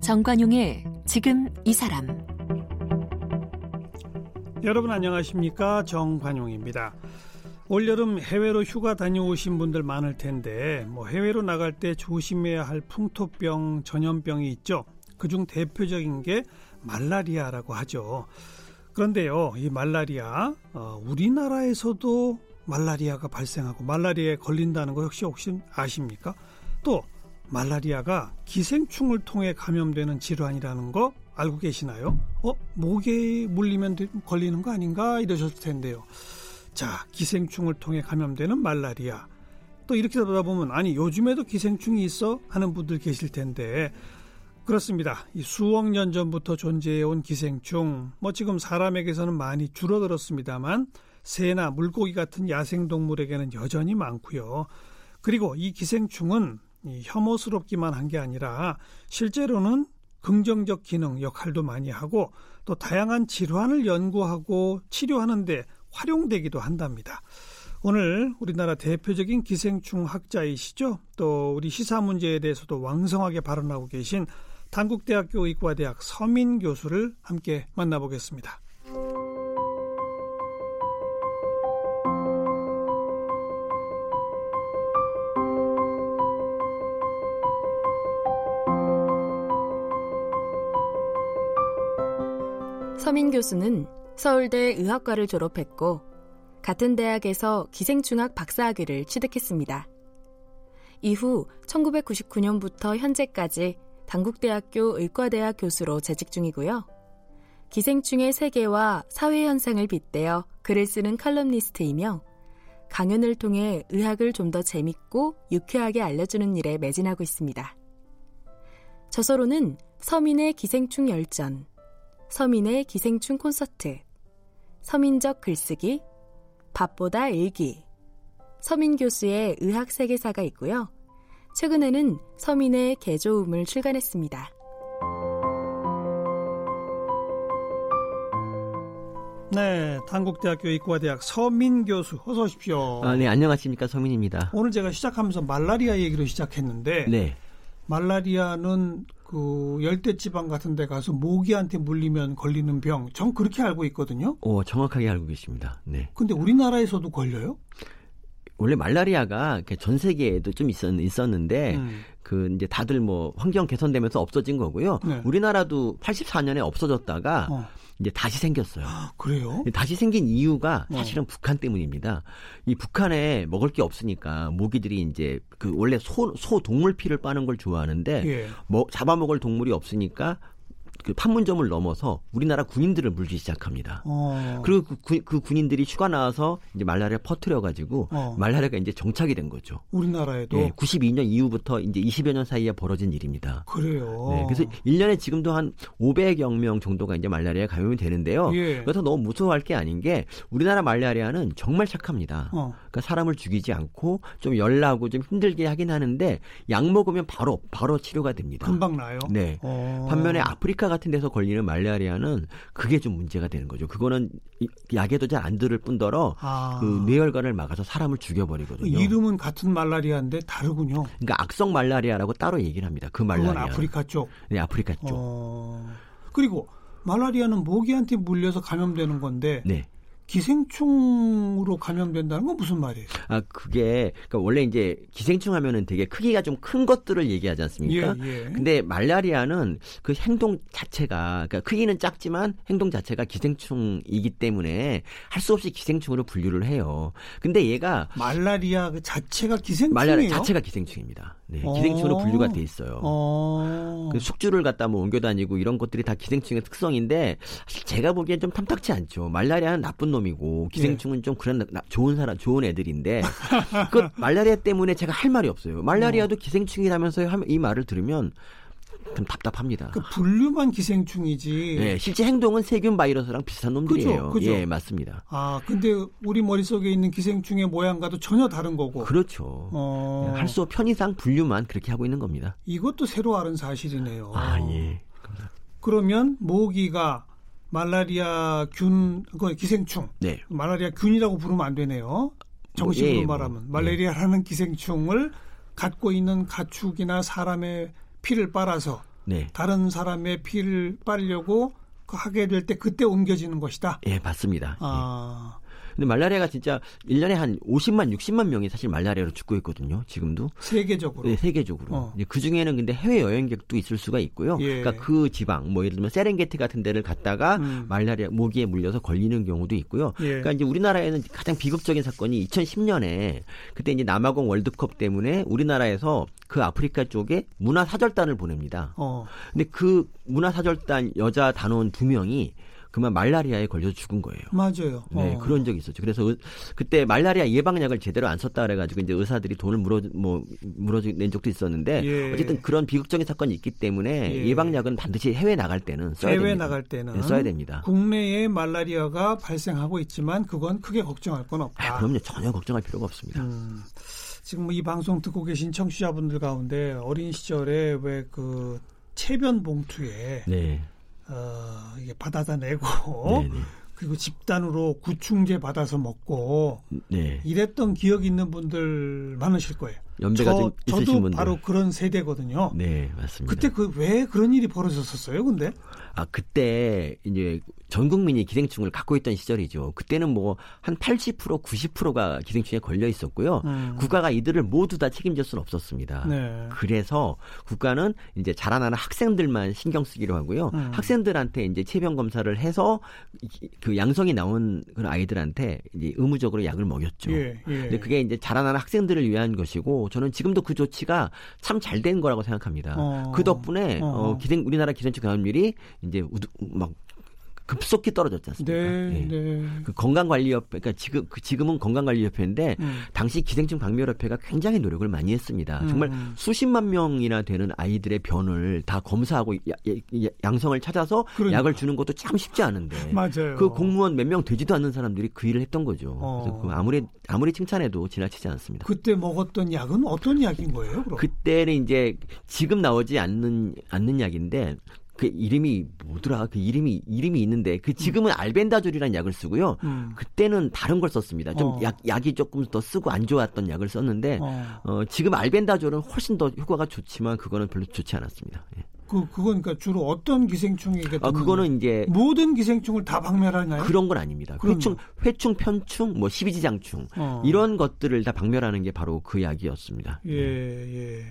정관용의 지금 이 사람. 여러분 안녕하십니까? 정관용입니다. 올여름 해외로 휴가 다녀오신 분들 많을 텐데 해외로 나갈 때 조심해야 할 풍토병, 전염병이 있죠. 그중 대표적인 게 말라리아라고 하죠. 그런데요, 이 말라리아, 우리나라에서도 말라리아가 발생하고 말라리아에 걸린다는 거 혹시 아십니까? 또 말라리아가 기생충을 통해 감염되는 질환이라는 거 알고 계시나요? 모기에 물리면 걸리는 거 아닌가 이러셨을 텐데요. 자, 기생충을 통해 감염되는 말라리아. 또 이렇게 보다 보면 아니 요즘에도 기생충이 있어? 하는 분들 계실 텐데 그렇습니다. 이 수억 년 전부터 존재해온 기생충, 지금 사람에게서는 많이 줄어들었습니다만 새나 물고기 같은 야생동물에게는 여전히 많고요. 그리고 이 기생충은 혐오스럽기만 한 게 아니라 실제로는 긍정적 기능 역할도 많이 하고 또 다양한 질환을 연구하고 치료하는 데 활용되기도 한답니다. 오늘 우리나라 대표적인 기생충 학자이시죠. 또 우리 시사 문제에 대해서도 왕성하게 발언하고 계신 단국대학교 의과대학 서민 교수를 함께 만나보겠습니다. 서민 교수는 서울대 의학과를 졸업했고 같은 대학에서 기생충학 박사학위를 취득했습니다. 이후 1999년부터 현재까지 단국대학교 의과대학 교수로 재직 중이고요. 기생충의 세계와 사회현상을 빗대어 글을 쓰는 칼럼니스트이며 강연을 통해 의학을 좀 더 재밌고 유쾌하게 알려주는 일에 매진하고 있습니다. 저서로는 서민의 기생충 열전, 서민의 기생충 콘서트, 서민적 글쓰기, 밥보다 일기, 서민 교수의 의학 세계사가 있고요. 최근에는 서민의 개조음을 출간했습니다. 네, 단국대학교 의과대학 서민 교수 어서 오십시오. 네, 안녕하십니까, 서민입니다. 오늘 제가 시작하면서 말라리아 얘기로 시작했는데 네. 말라리아는 그 열대지방 같은 데 가서 모기한테 물리면 걸리는 병, 전 그렇게 알고 있거든요. 정확하게 알고 계십니다. 네. 근데 우리나라에서도 걸려요? 원래 말라리아가 전 세계에도 좀 있었는데 그 이제 다들 환경 개선되면서 없어진 거고요. 네. 우리나라도 84년에 없어졌다가 이제 다시 생겼어요. 그래요? 다시 생긴 이유가 사실은 북한 때문입니다. 이 북한에 먹을 게 없으니까 모기들이 이제 그 원래 소 동물 피를 빠는 걸 좋아하는데 잡아먹을 동물이 없으니까 그 판문점을 넘어서 우리나라 군인들을 물기 시작합니다. 그리고 그 군인들이 휴가 나와서 이제 말라리아 퍼뜨려가지고 말라리아가 이제 정착이 된 거죠. 우리나라에도. 네, 92년 이후부터 이제 20여 년 사이에 벌어진 일입니다. 그래요. 네, 그래서 1년에 지금도 한 500여 명 정도가 이제 말라리아 감염이 되는데요. 그래서 너무 무서워할 게 아닌 게 우리나라 말라리아는 정말 착합니다. 그러니까 사람을 죽이지 않고 좀 열나고 좀 힘들게 하긴 하는데 약 먹으면 바로 치료가 됩니다. 금방 나요. 네. 반면에 아프리카 같은 데서 걸리는 말라리아는 그게 좀 문제가 되는 거죠. 그거는 약에도 잘 안 들을 뿐더러 그 뇌혈관을 막아서 사람을 죽여버리거든요. 이름은 같은 말라리아인데 다르군요. 그러니까 악성 말라리아라고 따로 얘기를 합니다. 그 말라리아는. 그건 아프리카 쪽. 네, 아프리카 쪽. 그리고 말라리아는 모기한테 물려서 감염되는 건데 네. 기생충으로 감염된다는 건 무슨 말이에요? 그러니까 원래 이제 기생충 하면은 되게 크기가 좀 큰 것들을 얘기하지 않습니까? 근데 말라리아는 그 행동 자체가, 그러니까 크기는 작지만 행동 자체가 기생충이기 때문에 할 수 없이 기생충으로 분류를 해요. 근데 얘가 말라리아 그 자체가 기생충이에요? 말라리아 자체가 기생충입니다. 네, 기생충으로 분류가 돼 있어요. 그 숙주를 갖다 옮겨 다니고 이런 것들이 다 기생충의 특성인데 사실 제가 보기엔 좀 탐탁치 않죠. 말라리아는 나쁜 놈이고 기생충은 좀 그런 좋은 애들인데 그 말라리아 때문에 제가 할 말이 없어요. 말라리아도 기생충이라면서 이 말을 들으면 좀 답답합니다. 그 분류만 기생충이지. 네, 실제 행동은 세균 바이러스랑 비슷한 놈들이에요. 그죠? 예, 맞습니다. 근데 우리 머릿속에 있는 기생충의 모양과도 전혀 다른 거고. 그렇죠. 할 수 편의상 분류만 그렇게 하고 있는 겁니다. 이것도 새로 아는 사실이네요. 예. 그러면 모기가 말라리아 균, 그 기생충. 네. 말라리아 균이라고 부르면 안 되네요. 정식으로 말하면. 말라리아라는 기생충을 갖고 있는 가축이나 사람의 피를 빨아서 다른 사람의 피를 빨려고 하게 될 때 그때 옮겨지는 것이다. 예, 맞습니다. 아. 예. 근데 말라리아가 진짜 1년에 한 50만, 60만 명이 사실 말라리아로 죽고 있거든요. 지금도. 세계적으로. 네, 세계적으로. 그중에는 근데 해외 여행객도 있을 수가 있고요. 예. 그러니까 그 지방, 뭐 예를 들면 세렌게티 같은 데를 갔다가 말라리아 모기에 물려서 걸리는 경우도 있고요. 예. 그러니까 이제 우리나라에는 가장 비극적인 사건이 2010년에 그때 이제 남아공 월드컵 때문에 우리나라에서 그 아프리카 쪽에 문화사절단을 보냅니다. 근데 그 문화사절단 여자 단원 2명이 그만 말라리아에 걸려서 죽은 거예요. 맞아요. 네, 그런 적이 있었죠. 그래서 그때 말라리아 예방약을 제대로 안 썼다 그래가지고 이제 의사들이 돈을 물어낸 적도 있었는데 어쨌든 그런 비극적인 사건이 있기 때문에 예방약은 반드시 해외 나갈 때는 써야 해외 됩니다. 나갈 때는 써야 됩니다. 국내에 말라리아가 발생하고 있지만 그건 크게 걱정할 건 없다. 아, 그럼요, 전혀 걱정할 필요가 없습니다. 지금 이 방송 듣고 계신 청취자분들 가운데 어린 시절에 왜 그 체변 봉투에 이게 받아다 내고 그리고 집단으로 구충제 받아서 먹고 이랬던 기억이 있는 분들 많으실 거예요. 연배가 좀 있으신 저도 분들. 바로 그런 세대거든요. 네, 맞습니다. 그때 그 왜 그런 일이 벌어졌었어요, 근데? 아, 그때 이제 전 국민이 기생충을 갖고 있던 시절이죠. 그때는 뭐 한 80%, 90%가 기생충에 걸려 있었고요. 국가가 이들을 모두 다 책임질 수는 없었습니다. 네. 그래서 국가는 이제 자라나는 학생들만 신경 쓰기로 하고요. 학생들한테 이제 체변 검사를 해서 그 양성이 나온 그런 아이들한테 이제 의무적으로 약을 먹였죠. 근데 그게 이제 자라나는 학생들을 위한 것이고 저는 지금도 그 조치가 참 잘 된 거라고 생각합니다. 그 덕분에 우리나라 기생충 감염률이 이제 막 급속히 떨어졌지 않습니까? 그 건강관리협회, 그러니까 지금은 건강관리협회인데 당시 기생충 박멸협회가 굉장히 노력을 많이 했습니다. 정말 수십만 명이나 되는 아이들의 변을 다 검사하고 양성을 찾아서 약을 주는 것도 참 쉽지 않은데 맞아요. 그 공무원 몇 명 되지도 않는 사람들이 그 일을 했던 거죠. 그래서 그 아무리 칭찬해도 지나치지 않습니다. 그때 먹었던 약은 어떤 약인 거예요? 그럼? 그때는 이제 지금 나오지 않는 약인데 그 이름이 뭐더라? 그 이름이 있는데 그 지금은 알벤다졸이라는 약을 쓰고요. 그때는 다른 걸 썼습니다. 좀 약이 조금 더 쓰고 안 좋았던 약을 썼는데 지금 알벤다졸은 훨씬 더 효과가 좋지만 그거는 별로 좋지 않았습니다. 예. 그건 그러니까 주로 어떤 기생충이겠죠? 아, 그거는 이제 모든 기생충을 다 박멸하나요? 그런 건 아닙니다. 회충, 편충, 뭐 십이지장충 이런 것들을 다 박멸하는 게 바로 그 약이었습니다. 예.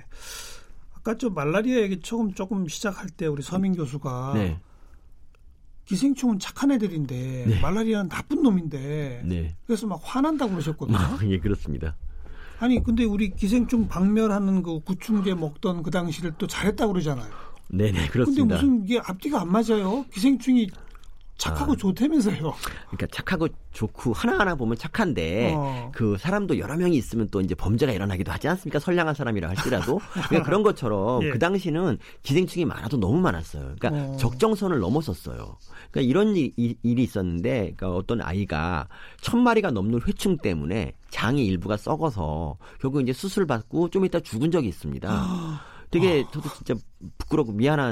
아까 저 말라리아 얘기 조금 시작할 때 우리 서민 교수가 기생충은 착한 애들인데 말라리아는 나쁜 놈인데 그래서 막 화난다고 그러셨거든요. 예, 그렇습니다. 아니 근데 우리 기생충 박멸하는 그 구충제 먹던 그 당시를 또 잘했다고 그러잖아요. 네네 그렇습니다. 근데 무슨 이게 앞뒤가 안 맞아요. 기생충이 착하고 좋다면서요. 그러니까 착하고 좋고 하나하나 보면 착한데 그 사람도 여러 명이 있으면 또 이제 범죄가 일어나기도 하지 않습니까? 선량한 사람이라 할지라도. 그러니까 그런 것처럼 그 당시는 기생충이 많아도 너무 많았어요. 그러니까 적정선을 넘었었어요. 그러니까 이런 일이 있었는데 그러니까 어떤 아이가 1000마리가 넘는 회충 때문에 장의 일부가 썩어서 결국 이제 수술받고 좀 이따 죽은 적이 있습니다. 되게 저도 진짜 부끄럽고 진짜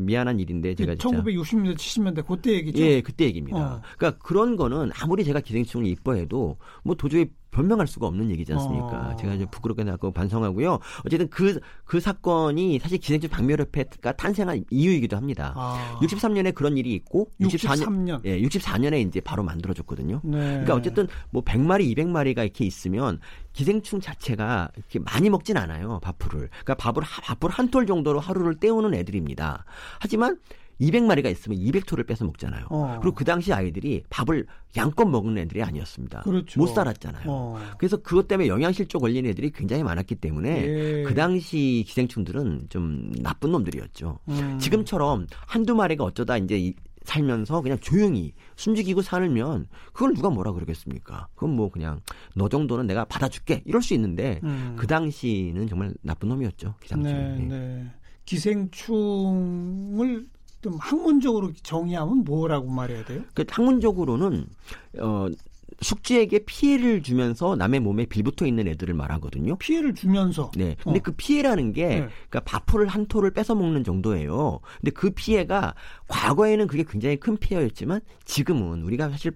미안한 일인데 제가 진짜 1960년대 70년대 그때 얘기죠? 예, 그때 얘기입니다. 그러니까 그런 거는 아무리 제가 기생충을 이뻐해도 뭐 도저히 변명할 수가 없는 얘기지 않습니까? 제가 이제 부끄럽게 나고 반성하고요. 어쨌든 그 사건이 사실 기생충 박멸협회가 탄생한 이유이기도 합니다. 63년에 그런 일이 있고 64년에 이제 바로 만들어졌거든요. 네. 그러니까 어쨌든 뭐 100마리, 200마리가 이렇게 있으면 기생충 자체가 이렇게 많이 먹진 않아요. 밥풀을. 그러니까 밥풀 한 톨 정도로 하루를 때우는 애들입니다. 하지만 200마리가 있으면 200톨을 빼서 먹잖아요. 그리고 그 당시 아이들이 밥을 양껏 먹는 애들이 아니었습니다. 그렇죠. 못 살았잖아요. 그래서 그것 때문에 영양실조 걸린 애들이 굉장히 많았기 때문에 그 당시 기생충들은 좀 나쁜 놈들이었죠. 지금처럼 한두 마리가 어쩌다 이제 살면서 그냥 조용히 숨죽이고 살면 그걸 누가 뭐라 그러겠습니까? 그건 뭐 그냥 너 정도는 내가 받아줄게 이럴 수 있는데 그 당시는 정말 나쁜 놈이었죠. 기생충이. 네. 기생충을 좀 학문적으로 정의하면 뭐라고 말해야 돼요? 그 학문적으로는 숙주에게 피해를 주면서 남의 몸에 빌붙어 있는 애들을 말하거든요. 피해를 주면서. 네. 근데 그 피해라는 게 그러니까 밥풀을 한 토를 뺏어 먹는 정도예요. 근데 그 피해가 과거에는 그게 굉장히 큰 피해였지만 지금은 우리가 사실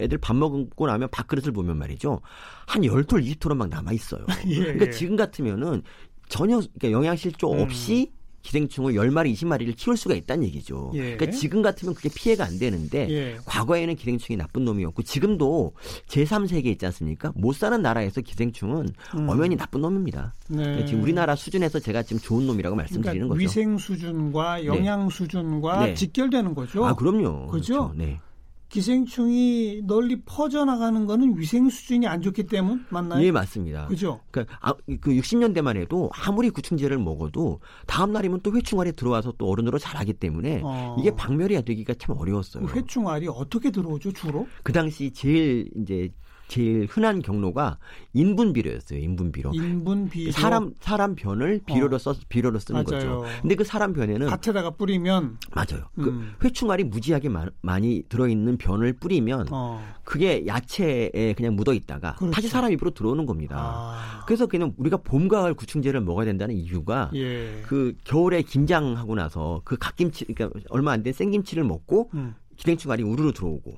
애들 밥 먹고 나면 밥그릇을 보면 말이죠. 한 10톨, 20톨은 막 남아 있어요. 예, 그러니까 예. 지금 같으면은 전혀 그러니까 영양실조 없이 기생충을 10마리, 20마리를 키울 수가 있다는 얘기죠. 예. 그러니까 지금 같으면 그게 피해가 안 되는데 예. 과거에는 기생충이 나쁜 놈이었고 지금도 제3세계 있지 않습니까? 못 사는 나라에서 기생충은 엄연히 나쁜 놈입니다. 네. 그러니까 지금 우리나라 수준에서 제가 지금 좋은 놈이라고 말씀드리는 그러니까 거죠. 위생 수준과 영양 네. 수준과 네. 직결되는 거죠. 아, 그럼요. 그렇죠. 네. 기생충이 널리 퍼져나가는 거는 위생 수준이 안 좋기 때문 맞나요? 예, 맞습니다. 그죠? 그러니까 그 60년대만 해도 아무리 구충제를 먹어도 다음 날이면 또 회충알이 들어와서 또 어른으로 자라기 때문에 이게 박멸이 되기가 참 어려웠어요. 그 회충알이 어떻게 들어오죠, 주로? 그 당시 제일 흔한 경로가 인분비료였어요. 인분비료. 인분비료. 사람 변을 비료로 써서 비료로 쓰는 맞아요. 거죠. 근데 그 사람 변에는 밭에다가 뿌리면 맞아요. 그 회충알이 무지하게 많이 들어있는 변을 뿌리면 그게 야채에 그냥 묻어 있다가 그렇죠. 다시 사람 입으로 들어오는 겁니다. 그래서 그냥 우리가 봄, 가을 구충제를 먹어야 된다는 이유가 예. 그 겨울에 김장하고 나서 그 갓김치 그러니까 얼마 안 된 생김치를 먹고 기생충알이 우르르 들어오고.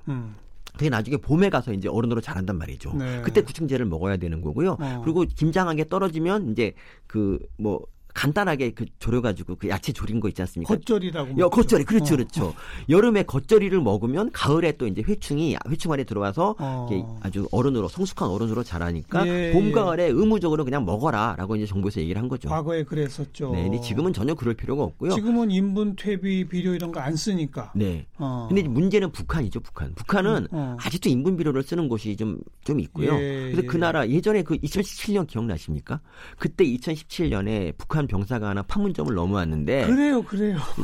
그게 나중에 봄에 가서 이제 어른으로 자란단 말이죠. 네. 그때 구충제를 먹어야 되는 거고요. 그리고 김장한 게 떨어지면 이제 그 뭐 간단하게 그 졸여가지고 그 야채 졸인 거 있지 않습니까? 겉절이라고. 겉절이 그렇죠, 그렇죠. 여름에 겉절이를 먹으면 가을에 또 이제 회충알이 들어와서 아주 어른으로 성숙한 어른으로 자라니까 예, 봄 가을에 의무적으로 그냥 먹어라라고 이제 정부에서 얘기를 한 거죠. 과거에 그랬었죠. 네, 근데 지금은 전혀 그럴 필요가 없고요. 지금은 인분, 퇴비, 비료 이런 거 안 쓰니까. 네. 근데 문제는 북한이죠, 북한. 북한은 아직도 인분 비료를 쓰는 곳이 좀 있고요. 예, 그래서 그 나라 예전에 그 2017년 기억나십니까? 그때 2017년에 북한 병사가 하나 판문점을 넘어왔는데 그래요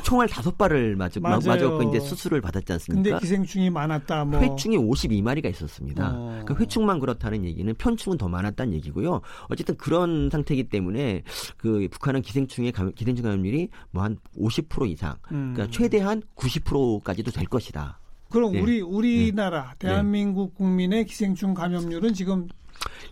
총알 5발을 맞았고 이제 수술을 받았지 않습니까? 근데 기생충이 많았다 뭐. 회충이 52마리가 있었습니다. 그러니까 회충만 그렇다는 얘기는 편충은 더 많았다는 얘기고요. 어쨌든 그런 상태이기 때문에 그 북한은 기생충 감염률이 뭐 한 50% 이상 그러니까 최대한 90%까지도 될 것이다. 그럼 네. 우리나라 네. 대한민국 국민의 기생충 감염률은 지금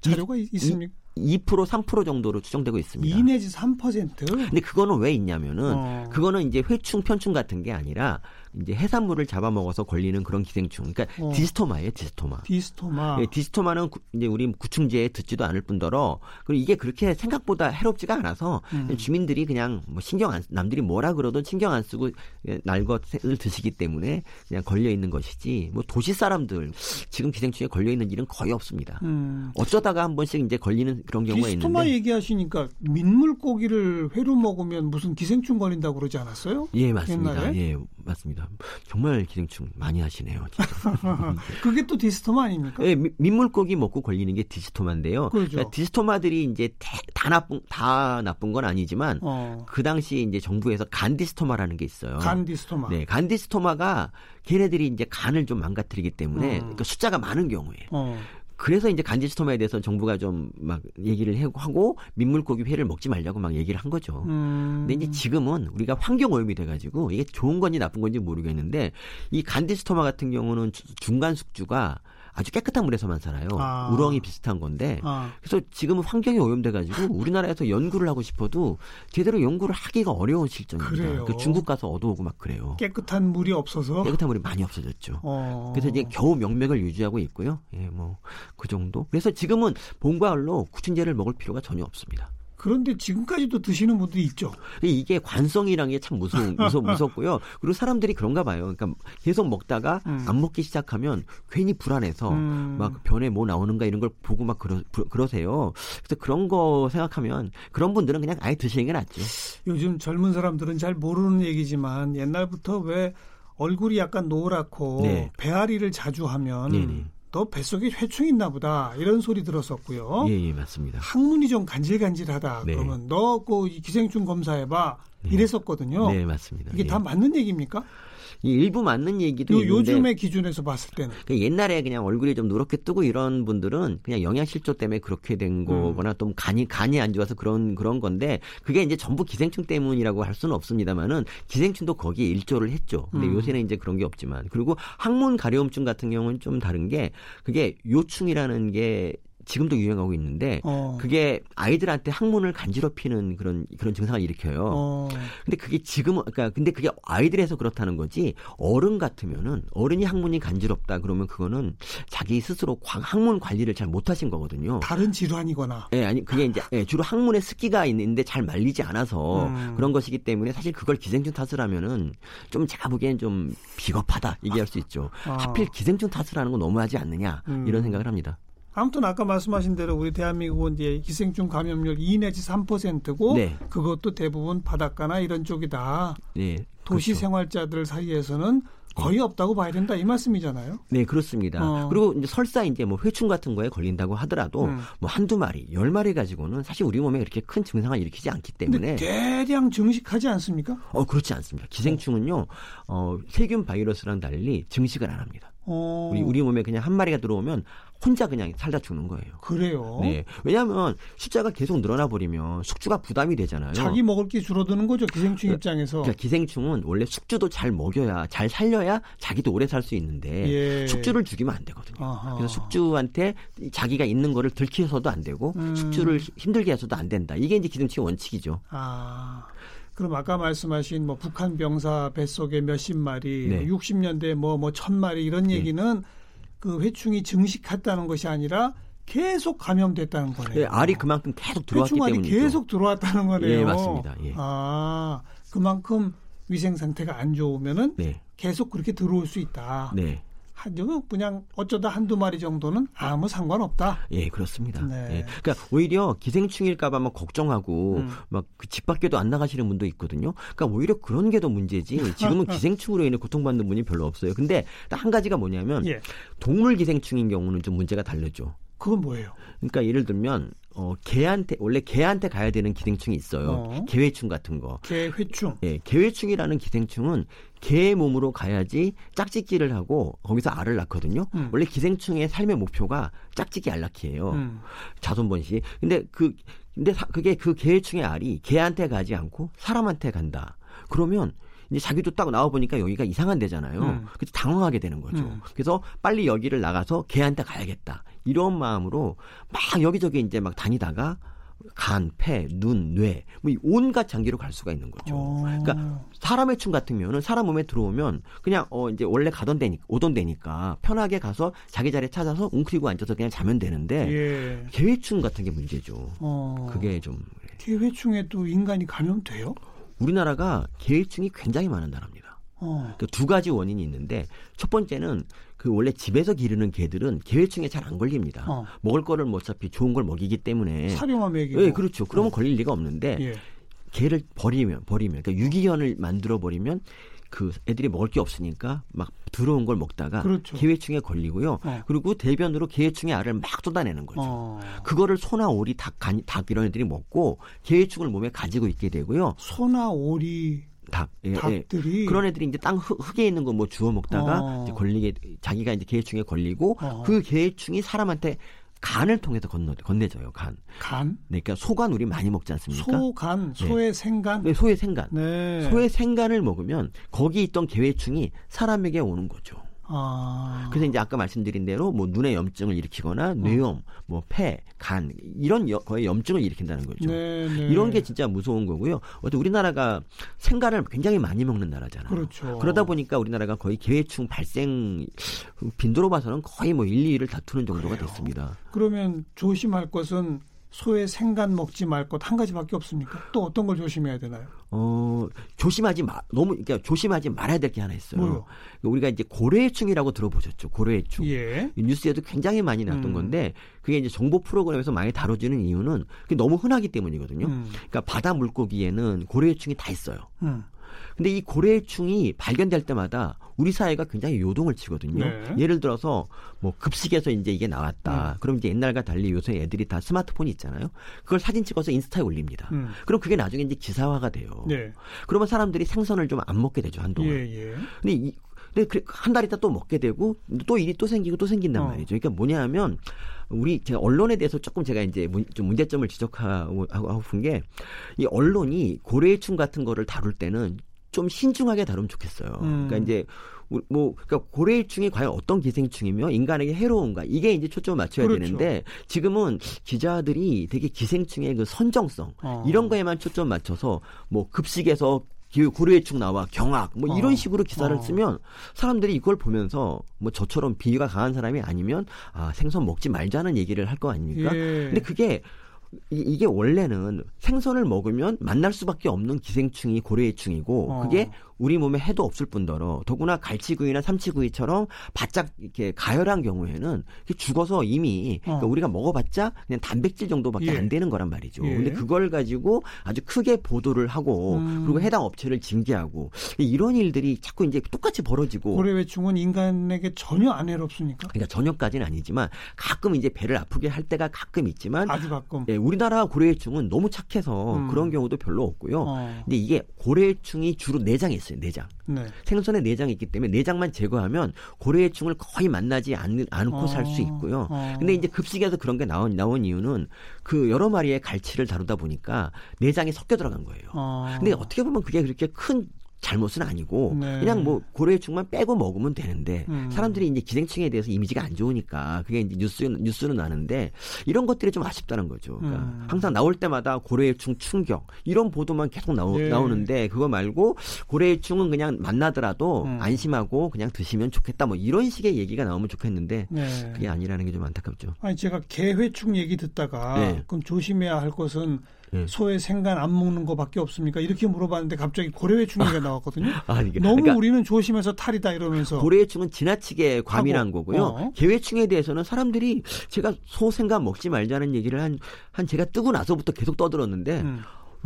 자료가 있습니까? 2% 3% 정도로 추정되고 있습니다. 2 내지 3%? 근데 그거는 왜 있냐면은 그거는 이제 회충 편충 같은 게 아니라 이제 해산물을 잡아먹어서 걸리는 그런 기생충. 그러니까 디스토마예요, 디스토마. 디스토마. 예, 디스토마는 이제 우리 구충제에 듣지도 않을 뿐더러 그리고 이게 그렇게 생각보다 해롭지가 않아서 주민들이 그냥 뭐 남들이 뭐라 그러든 신경 안 쓰고 날 것을 드시기 때문에 그냥 걸려 있는 것이지. 뭐 도시 사람들 지금 기생충에 걸려 있는 일은 거의 없습니다. 어쩌다가 한 번씩 이제 걸리는 그런 경우가 있는데. 디스토마 얘기하시니까 민물고기를 회로 먹으면 무슨 기생충 걸린다고 그러지 않았어요? 예, 맞습니다. 옛날에? 예, 맞습니다. 정말 기생충 많이 하시네요. 진짜. 그게 또 디스토마 아닙니까? 네, 민물고기 먹고 걸리는 게 디스토마인데요. 그렇죠. 그러니까 디스토마들이 이제 다 나쁜 건 아니지만 그 당시 이제 정부에서 간 디스토마라는 게 있어요. 간 디스토마. 네, 간 디스토마가 걔네들이 이제 간을 좀 망가뜨리기 때문에 그러니까 숫자가 많은 경우에. 그래서 이제 간 디스토마에 대해서 정부가 좀 막 얘기를 하고 민물고기 회를 먹지 말라고 막 얘기를 한 거죠. 근데 이제 지금은 우리가 환경 오염이 돼가지고 이게 좋은 건지 나쁜 건지 모르겠는데 이 간 디스토마 같은 경우는 중간 숙주가 아주 깨끗한 물에서만 살아요. 우렁이 비슷한 건데 그래서 지금은 환경이 오염돼가지고 우리나라에서 연구를 하고 싶어도 제대로 연구를 하기가 어려운 실정입니다. 그 중국 가서 얻어오고 막 그래요. 깨끗한 물이 없어서? 깨끗한 물이 많이 없어졌죠. 그래서 이제 겨우 명맥을 유지하고 있고요. 예, 뭐 그 정도. 그래서 지금은 봄과 가을로 구충제를 먹을 필요가 전혀 없습니다. 그런데 지금까지도 드시는 분들이 있죠. 이게 관성이라는 게 참 무섭고요. 그리고 사람들이 그런가 봐요. 그러니까 계속 먹다가 안 먹기 시작하면 괜히 불안해서 막 변에 뭐 나오는가 이런 걸 보고 막 그러세요. 그래서 그런 거 생각하면 그런 분들은 그냥 아예 드시는 게 낫죠. 요즘 젊은 사람들은 잘 모르는 얘기지만 옛날부터 왜 얼굴이 약간 노랗고 네. 배앓이를 자주 하면 네네. 너 뱃속에 회충이 있나 보다 이런 소리 들었었고요. 예, 맞습니다. 항문이 좀 간질간질하다 네. 그러면 너 그 기생충 검사해봐 네. 이랬었거든요. 네, 맞습니다. 이게 다 맞는 얘기입니까? 일부 맞는 얘기도 있는데 요즘의 기준에서 봤을 때는 옛날에 그냥 얼굴이 좀 누렇게 뜨고 이런 분들은 그냥 영양실조 때문에 그렇게 된 거거나 또 간이 안 좋아서 그런 건데 그게 이제 전부 기생충 때문이라고 할 수는 없습니다만은 기생충도 거기에 일조를 했죠. 근데 요새는 이제 그런 게 없지만 그리고 항문 가려움증 같은 경우는 좀 다른 게 그게 요충이라는 게 지금도 유행하고 있는데 그게 아이들한테 항문을 간지럽히는 그런 증상을 일으켜요. 근데 그게 지금 그러니까 근데 그게 아이들에서 그렇다는 거지 어른 같으면은 어른이 항문이 간지럽다 그러면 그거는 자기 스스로 항문 관리를 잘 못하신 거거든요. 다른 질환이거나. 예, 네, 아니 그게 이제 네, 주로 항문에 습기가 있는데 잘 말리지 않아서 그런 것이기 때문에 사실 그걸 기생충 탓을 하면은 좀 제가 보기엔 좀 비겁하다 얘기할 수 있죠. 하필 기생충 탓을 하는 건 너무하지 않느냐 이런 생각을 합니다. 아무튼 아까 말씀하신 대로 우리 대한민국은 이제 기생충 감염률 2 내지 3%고 네. 그것도 대부분 바닷가나 이런 쪽이다. 네, 도시 그렇죠. 생활자들 사이에서는 거의 없다고 봐야 된다 이 말씀이잖아요. 네, 그렇습니다. 그리고 이제 설사 이제 뭐 회충 같은 거에 걸린다고 하더라도 뭐 한두 마리, 10마리 가지고는 사실 우리 몸에 그렇게 큰 증상을 일으키지 않기 때문에 대량 증식하지 않습니까? 그렇지 않습니다. 기생충은요. 세균 바이러스랑 달리 증식을 안 합니다. 우리 몸에 그냥 한 마리가 들어오면 혼자 그냥 살다 죽는 거예요. 그래요? 네. 왜냐하면 숫자가 계속 늘어나 버리면 숙주가 부담이 되잖아요. 자기 먹을 게 줄어드는 거죠. 기생충 입장에서. 그러니까 기생충은 원래 숙주도 잘 먹여야 잘 살려야 자기도 오래 살 수 있는데 예. 숙주를 죽이면 안 되거든요. 아하. 그래서 숙주한테 자기가 있는 거를 들키서도 안 되고 숙주를 힘들게 해서도 안 된다. 이게 이제 기생충의 원칙이죠. 아. 그럼 아까 말씀하신 뭐 북한 병사 뱃속에 몇십 마리, 네. 60년대 뭐 1000마리 이런 얘기는 그 회충이 증식했다는 것이 아니라 계속 감염됐다는 거네요. 네, 알이 그만큼 계속 들어왔기 때문이죠. 회충알이 계속 들어왔다는 거네요. 네, 맞습니다. 예. 아, 그만큼 위생 상태가 안 좋으면은 네. 계속 그렇게 들어올 수 있다. 네. 그냥 어쩌다 한두 마리 정도는 아무 상관없다. 예, 그렇습니다. 네. 예, 그러니까 오히려 기생충일까봐 막 걱정하고 막 집 밖에도 안 나가시는 분도 있거든요. 그러니까 오히려 그런 게 더 문제지. 지금은 기생충으로 인해 고통받는 분이 별로 없어요. 근데 딱 한 가지가 뭐냐면 예. 동물 기생충인 경우는 좀 문제가 다르죠. 그건 뭐예요? 그러니까 예를 들면 개한테 가야 되는 기생충이 있어요. 개회충 같은 거. 개회충. 예, 개회충이라는 기생충은 개의 몸으로 가야지 짝짓기를 하고 거기서 알을 낳거든요. 원래 기생충의 삶의 목표가 짝짓기 알낳기예요. 자손번식. 근데 그게 그 개회충의 알이 개한테 가지 않고 사람한테 간다. 그러면 이제 자기도 딱 나와 보니까 여기가 이상한 데잖아요. 그래서 당황하게 되는 거죠. 그래서 빨리 여기를 나가서 개한테 가야겠다. 이런 마음으로 막 여기저기 이제 막 다니다가 간, 폐, 눈, 뇌, 뭐 이 온갖 장기로 갈 수가 있는 거죠. 그러니까 사람의 충 같은 경우는 사람 몸에 들어오면 그냥 이제 원래 가던 데니까 오던 데니까 편하게 가서 자기 자리에 찾아서 웅크리고 앉아서 그냥 자면 되는데 예. 개회충 같은 게 문제죠. 그게 좀 개회충에 또 인간이 감염돼요? 우리나라가 개회충이 굉장히 많은 나라입니다. 그러니까 두 가지 원인이 있는데 첫 번째는 그 원래 집에서 기르는 개들은 개회충에 잘 안 걸립니다. 먹을 거를 어차피 좋은 걸 먹이기 때문에 사료만 먹이고. 네, 그렇죠. 그러면 걸릴 리가 없는데 예. 개를 버리면 그러니까 유기견을 만들어 버리면 그 애들이 먹을 게 없으니까 막 들어온 걸 먹다가 그렇죠. 개회충에 걸리고요. 그리고 대변으로 개회충의 알을 막 쏟아내는 거죠. 그거를 소나 오리, 닭 이런 애들이 먹고 개회충을 몸에 가지고 있게 되고요. 소나 오리, 닭, 닭들이 예. 그런 애들이 이제 땅 흙에 있는 거 뭐 주워 먹다가 이제 걸리게 자기가 이제 개회충에 걸리고 그 개회충이 사람한테 간을 통해서 건네져요. 간. 네, 그러니까 소간 우리 많이 먹지 않습니까? 소간, 소의 네. 생간. 네, 소의 생간. 네. 소의 생간을 먹으면 거기 있던 개회충이 사람에게 오는 거죠. 그래서 이제 아까 말씀드린 대로 뭐 눈에 염증을 일으키거나 뇌염, 뭐 폐, 간 이런 거의 염증을 일으킨다는 거죠. 네네. 이런 게 진짜 무서운 거고요. 어쨌든 우리나라가 생간을 굉장히 많이 먹는 나라잖아요. 그렇죠. 그러다 보니까 우리나라가 거의 개회충 발생 빈도로 봐서는 거의 뭐 1, 2위를 다투는 정도가 그래요. 됐습니다. 그러면 조심할 것은 소의 생간 먹지 말 것 한 가지밖에 없습니까? 또 어떤 걸 조심해야 되나요? 조심하지 말아야 될 게 하나 있어요. 뭐요? 우리가 이제 고래해충이라고 들어보셨죠. 고래해충. 예. 뉴스에도 굉장히 많이 났던 건데 그게 이제 정보 프로그램에서 많이 다뤄지는 이유는 그게 너무 흔하기 때문이거든요. 그러니까 바다 물고기에는 고래해충이 다 있어요. 근데 이 고래충이 발견될 때마다 우리 사회가 굉장히 요동을 치거든요. 네. 예를 들어서 뭐 급식에서 이제 이게 나왔다. 그럼 이제 옛날과 달리 요새 애들이 다 스마트폰이 있잖아요. 그걸 사진 찍어서 인스타에 올립니다. 그럼 그게 나중에 이제 기사화가 돼요. 네. 그러면 사람들이 생선을 좀 안 먹게 되죠, 한동안. 예. 근데 한 달 있다 또 먹게 되고 또 일이 또 생기고 또 생긴단 말이죠. 그러니까 뭐냐 하면 우리 제가 언론에 대해서 조금 제가 이제 좀 문제점을 지적하고 싶은 게, 이 언론이 고래충 같은 거를 다룰 때는 좀 신중하게 다루면 좋겠어요. 그러니까 이제 그러니까 고래일충이 과연 어떤 기생충이며 인간에게 해로운가, 이게 이제 초점을 맞춰야 되는데, 지금은 기자들이 되게 기생충의 그 선정성 이런 거에만 초점 맞춰서 뭐 급식에서 고래일충 나와 경악 뭐 이런 식으로 기사를 쓰면 사람들이 이걸 보면서 뭐 저처럼 비위가 강한 사람이 아니면 아 생선 먹지 말자는 얘기를 할 거 아닙니까? 예. 근데 그게 이게 원래는 생선을 먹으면 만날 수밖에 없는 기생충이 고래해충이고 그게 우리 몸에 해도 없을 뿐더러 더구나 갈치구이나 삼치구이처럼 바짝 이렇게 가열한 경우에는 죽어서 이미 그러니까 우리가 먹어봤자 그냥 단백질 정도밖에 안 되는 거란 말이죠. 근데 그걸 가지고 아주 크게 보도를 하고 그리고 해당 업체를 징계하고 이런 일들이 자꾸 이제 똑같이 벌어지고. 고래해충은 인간에게 전혀 안 해롭습니까? 그러니까 전혀까지는 아니지만 가끔 이제 배를 아프게 할 때가 가끔 있지만 아주 가끔. 예, 우리나라 고래해충은 너무 착해서 그런 경우도 별로 없고요. 근데 이게 고래해충이 주로 내장에 있어요. 내장. 네. 생선에 내장이 있기 때문에 내장만 제거하면 고래해충을 거의 만나지 않고 살 수 있고요. 근데 이제 급식에서 그런 게 나온 이유는 그 여러 마리의 갈치를 다루다 보니까 내장이 섞여 들어간 거예요. 근데 어떻게 보면 그게 그렇게 큰 잘못은 아니고 그냥 뭐 고래충만 빼고 먹으면 되는데 사람들이 이제 기생충에 대해서 이미지가 안 좋으니까 그게 이제 뉴스는 나는데 이런 것들이 좀 아쉽다는 거죠. 그러니까 항상 나올 때마다 고래충 충격 이런 보도만 계속 나오는데 그거 말고 고래충은 그냥 만나더라도 안심하고 그냥 드시면 좋겠다 뭐 이런 식의 얘기가 나오면 좋겠는데 그게 아니라는 게 좀 안타깝죠. 아니 제가 개회충 얘기 듣다가 그럼 조심해야 할 것은 소의 생간 안 먹는 거밖에 없습니까? 이렇게 물어봤는데 갑자기 고래회충 얘기가 나왔거든요. 너무 그러니까 우리는 조심해서 탈이다 이러면서. 고래회충은 지나치게 과민한 거고요. 개회충에 대해서는 사람들이 제가 소 생간 먹지 말자는 얘기를 한 제가 뜨고 나서부터 계속 떠들었는데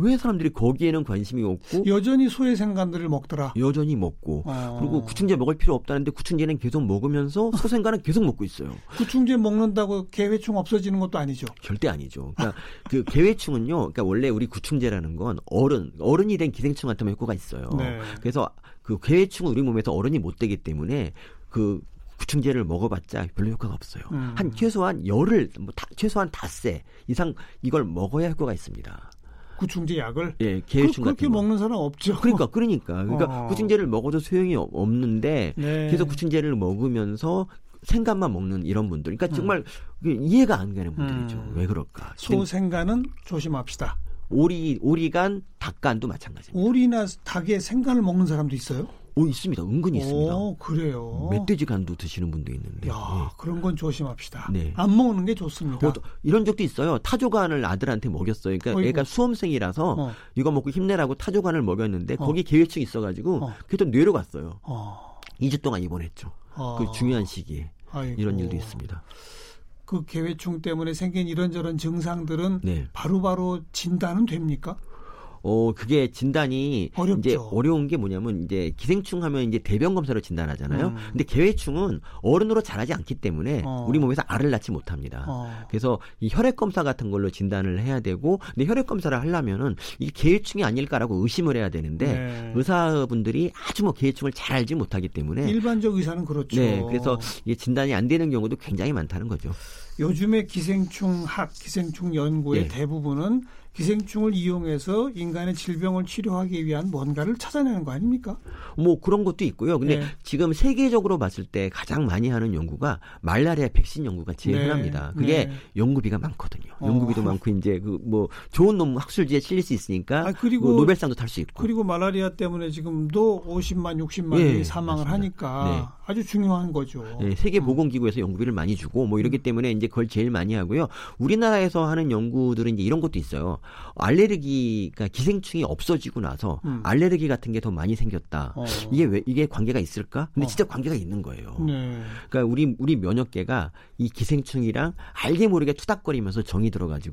왜 사람들이 거기에는 관심이 없고 여전히 소의 생간들을 먹더라. 여전히 먹고 그리고 구충제 먹을 필요 없다는데 구충제는 계속 먹으면서 소 생간은 계속 먹고 있어요. 구충제 먹는다고 개회충 없어지는 것도 아니죠. 절대 아니죠. 그러니까 그 개회충은요. 그러니까 원래 우리 구충제라는 건 어른이 된 기생충한테만 효과가 있어요. 네. 그래서 그 개회충은 우리 몸에서 어른이 못 되기 때문에 그 구충제를 먹어봤자 별로 효과가 없어요. 한 최소한 열흘, 최소한 닷새 이상 이걸 먹어야 효과가 있습니다. 구충제 약을? 예, 개회충 같은 거. 그렇게 먹는 사람 없죠. 그러니까 구충제를 먹어도 소용이 없는데 계속 구충제를 먹으면서 생간만 먹는 이런 분들. 그러니까 정말 이해가 안 가는 분들이죠. 왜 그럴까? 소 생간은 조심합시다. 오리간, 닭간도 마찬가지입니다. 오리나 닭의 생간을 먹는 사람도 있어요? 있습니다. 은근히 있습니다. 그래요. 멧돼지 간도 드시는 분도 있는데. 그런 건 조심합시다. 네. 안 먹는 게 좋습니다. 이런 적도 있어요. 타조간을 아들한테 먹였어요. 그러니까 애가 수험생이라서 이거 먹고 힘내라고 타조간을 먹였는데 거기 개회충이 있어가지고 그게 뇌로 갔어요. 2주 동안 입원했죠. 그 중요한 시기에. 아이고. 이런 일도 있습니다. 그 개회충 때문에 생긴 이런저런 증상들은 바로바로 진단은 됩니까? 그게 진단이 어렵죠. 이제 어려운 게 뭐냐면 이제 기생충 하면 이제 대변 검사로 진단하잖아요. 근데 개회충은 어른으로 자라지 않기 때문에 우리 몸에서 알을 낳지 못합니다. 그래서 이 혈액 검사 같은 걸로 진단을 해야 되고, 근데 혈액 검사를 하려면은 이게 개회충이 아닐까라고 의심을 해야 되는데 의사분들이 아주 뭐 개회충을 잘 알지 못하기 때문에 일반적 의사는 그렇죠. 네, 그래서 이게 진단이 안 되는 경우도 굉장히 많다는 거죠. 요즘에 기생충 연구의 대부분은 기생충을 이용해서 인간의 질병을 치료하기 위한 뭔가를 찾아내는 거 아닙니까? 뭐 그런 것도 있고요. 근데 지금 세계적으로 봤을 때 가장 많이 하는 연구가 말라리아 백신 연구가 제일 흔합니다. 그게 연구비가 많거든요. 연구비도 많고 이제 그 뭐 좋은 논문 학술지에 실릴 수 있으니까 그리고 뭐 노벨상도 탈 수 있고. 그리고 말라리아 때문에 지금도 50만, 60만이 사망을 하니까 아주 중요한 거죠. 세계 보건기구에서 연구비를 많이 주고 뭐 이러기 때문에 이제 그걸 제일 많이 하고요. 우리나라에서 하는 연구들은 이제 이런 것도 있어요. 알레르기가 기생충이 없어지고 나서 알레르기 같은 게 더 많이 생겼다. 이게 관계가 있을까? 근데 진짜 관계가 있는 거예요. 그러니까 우리 면역계가 이 기생충이랑 알게 모르게 투닥거리면서 정이 들어가지고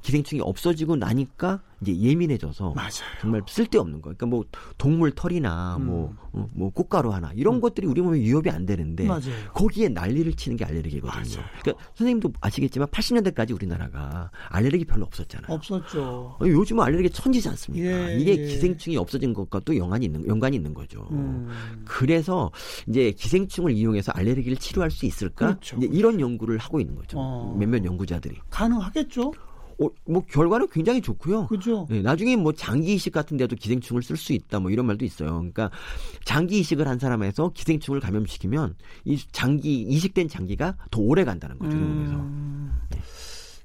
기생충이 없어지고 나니까 이제 예민해져서 맞아요. 정말 쓸데없는 거. 그러니까 뭐 동물 털이나 뭐 꽃가루 하나 이런 것들이 우리 몸에 유협이 안 되는데 맞아요. 거기에 난리를 치는 게 알레르기거든요. 맞아요. 그러니까 선생님도 아시겠지만 80년대까지 우리나라가 알레르기 별로 없었잖아요. 없었죠. 요즘은 알레르기 천지지 않습니까? 예, 이게 예. 기생충이 없어진 것과 또 연관이 있는 거죠. 그래서 이제 기생충을 이용해서 알레르기를 치료할 수 있을까? 그렇죠. 이제 이런 연구를 하고 있는 거죠. 몇몇 연구자들이. 가능하겠죠? 뭐 결과는 굉장히 좋고요. 그죠. 네, 나중에 뭐 장기 이식 같은 데도 기생충을 쓸 수 있다 뭐 이런 말도 있어요. 그러니까 장기 이식을 한 사람에서 기생충을 감염시키면 이 장기 이식된 장기가 더 오래 간다는 거죠. 네.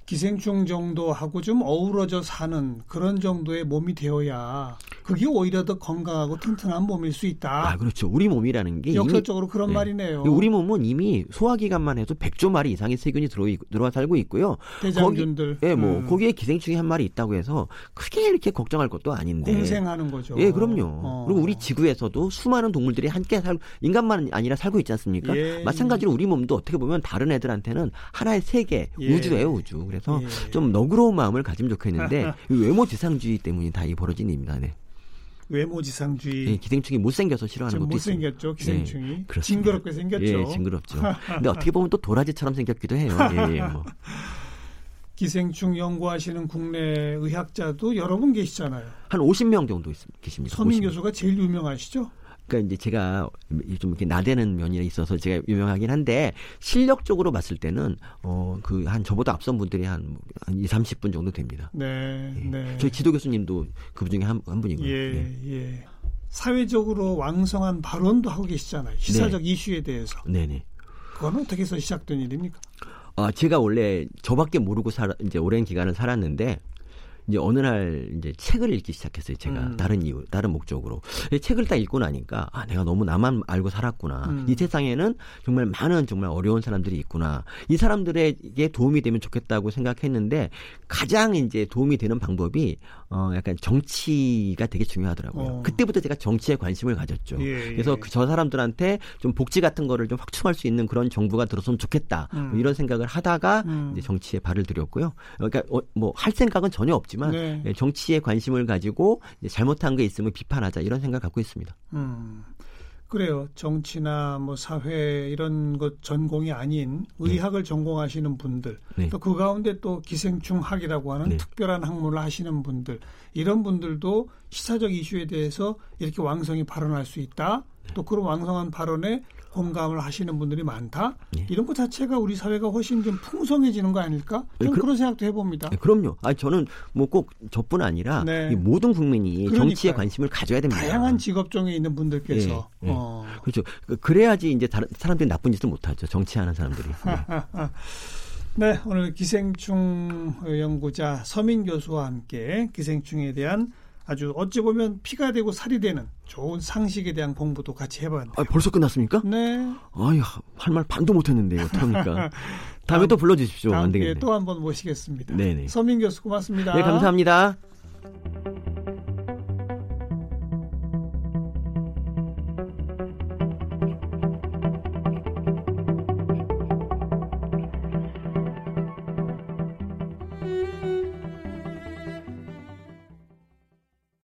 기생충 정도하고 좀 어우러져 사는 그런 정도의 몸이 되어야 그게 오히려 더 건강하고 튼튼한 몸일 수 있다. 아, 그렇죠. 우리 몸이라는 게 역설적으로 이미, 그런 네. 말이네요. 우리 몸은 이미 소화기관만 해도 100조 마리 이상의 세균이 들어와 살고 있고요. 대장균들. 예, 뭐 거기에 기생충이 한 마리 있다고 해서 크게 이렇게 걱정할 것도 아닌데. 공생하는 거죠. 예, 그럼요. 그리고 우리 지구에서도 수많은 동물들이 함께 살고 인간만 아니라 살고 있지 않습니까? 예. 마찬가지로 우리 몸도 어떻게 보면 다른 애들한테는 하나의 세계, 예. 우주예요, 우주. 그래서 예. 좀 너그러운 마음을 가지면 좋겠는데 외모지상주의 때문이 다 이 벌어진 일입니다. 네. 외모지상주의. 네, 기생충이 못생겨서 싫어하는 것도 있어요. 못생겼죠. 기생충이. 네, 징그럽게 생겼죠. 예, 징그럽죠. 근데 어떻게 보면 또 도라지처럼 생겼기도 해요. 예, 뭐. 기생충 연구하시는 국내 의학자도 여러 분 계시잖아요. 한 50명 정도 계십니다. 서민 50명. 교수가 제일 유명하시죠? 그러니까 이제 제가 좀 이렇게 나대는 면이 있어서 제가 유명하긴 한데 실력적으로 봤을 때는 그 한 저보다 앞선 분들이 한 2, 30분 정도 됩니다. 네, 예. 네. 저희 지도 교수님도 그중에 한 분이고요. 예, 네. 예. 사회적으로 왕성한 발언도 하고 계시잖아요. 시사적 네. 이슈에 대해서. 네, 네. 그건 어떻게 해서 시작된 일입니까? 아, 제가 원래 저밖에 모르고 이제 오랜 기간을 살았는데. 이제 어느 날 이제 책을 읽기 시작했어요. 제가 다른 목적으로 책을 딱 읽고 나니까 아, 내가 너무 나만 알고 살았구나. 이 세상에는 정말 많은 정말 어려운 사람들이 있구나. 이 사람들에게 도움이 되면 좋겠다고 생각했는데 가장 이제 도움이 되는 방법이 약간 정치가 되게 중요하더라고요. 그때부터 제가 정치에 관심을 가졌죠. 예, 그래서 저 사람들한테 좀 복지 같은 거를 좀 확충할 수 있는 그런 정부가 들어서면 좋겠다. 뭐 이런 생각을 하다가 이제 정치에 발을 들였고요. 그러니까 뭐 할 생각은 전혀 없지만. 네. 정치에 관심을 가지고 잘못한 게 있으면 비판하자 이런 생각 갖고 있습니다. 그래요. 정치나 뭐 사회 이런 것 전공이 아닌 의학을 네. 전공하시는 분들 네. 또 그 가운데 또 기생충학이라고 하는 네. 특별한 학문을 하시는 분들 이런 분들도 시사적 이슈에 대해서 이렇게 왕성히 발언할 수 있다. 네. 또 그런 왕성한 발언에 공감을 하시는 분들이 많다. 예. 이런 것 자체가 우리 사회가 훨씬 좀 풍성해지는 거 아닐까? 저는 그런 생각도 해봅니다. 네, 그럼요. 아니, 저는 뭐 꼭 저뿐 아니라 네. 모든 국민이 그러니까요. 정치에 관심을 가져야 됩니다. 다양한 직업종에 있는 분들께서. 예, 예. 그렇죠. 그래야지 이제 다른 사람들이 나쁜 짓을 못하죠. 정치하는 사람들이. 네. 네, 오늘 기생충 연구자 서민 교수와 함께 기생충에 대한 아주 어찌 보면 피가 되고 살이 되는 좋은 상식에 대한 공부도 같이 해봤네요. 아, 벌써 끝났습니까? 네. 아유, 할 말 반도 못했는데 어떡합니까? 다음에 또 불러주십시오. 다음 기회에 또 한번 모시겠습니다. 네네. 서민 교수 고맙습니다. 네, 감사합니다.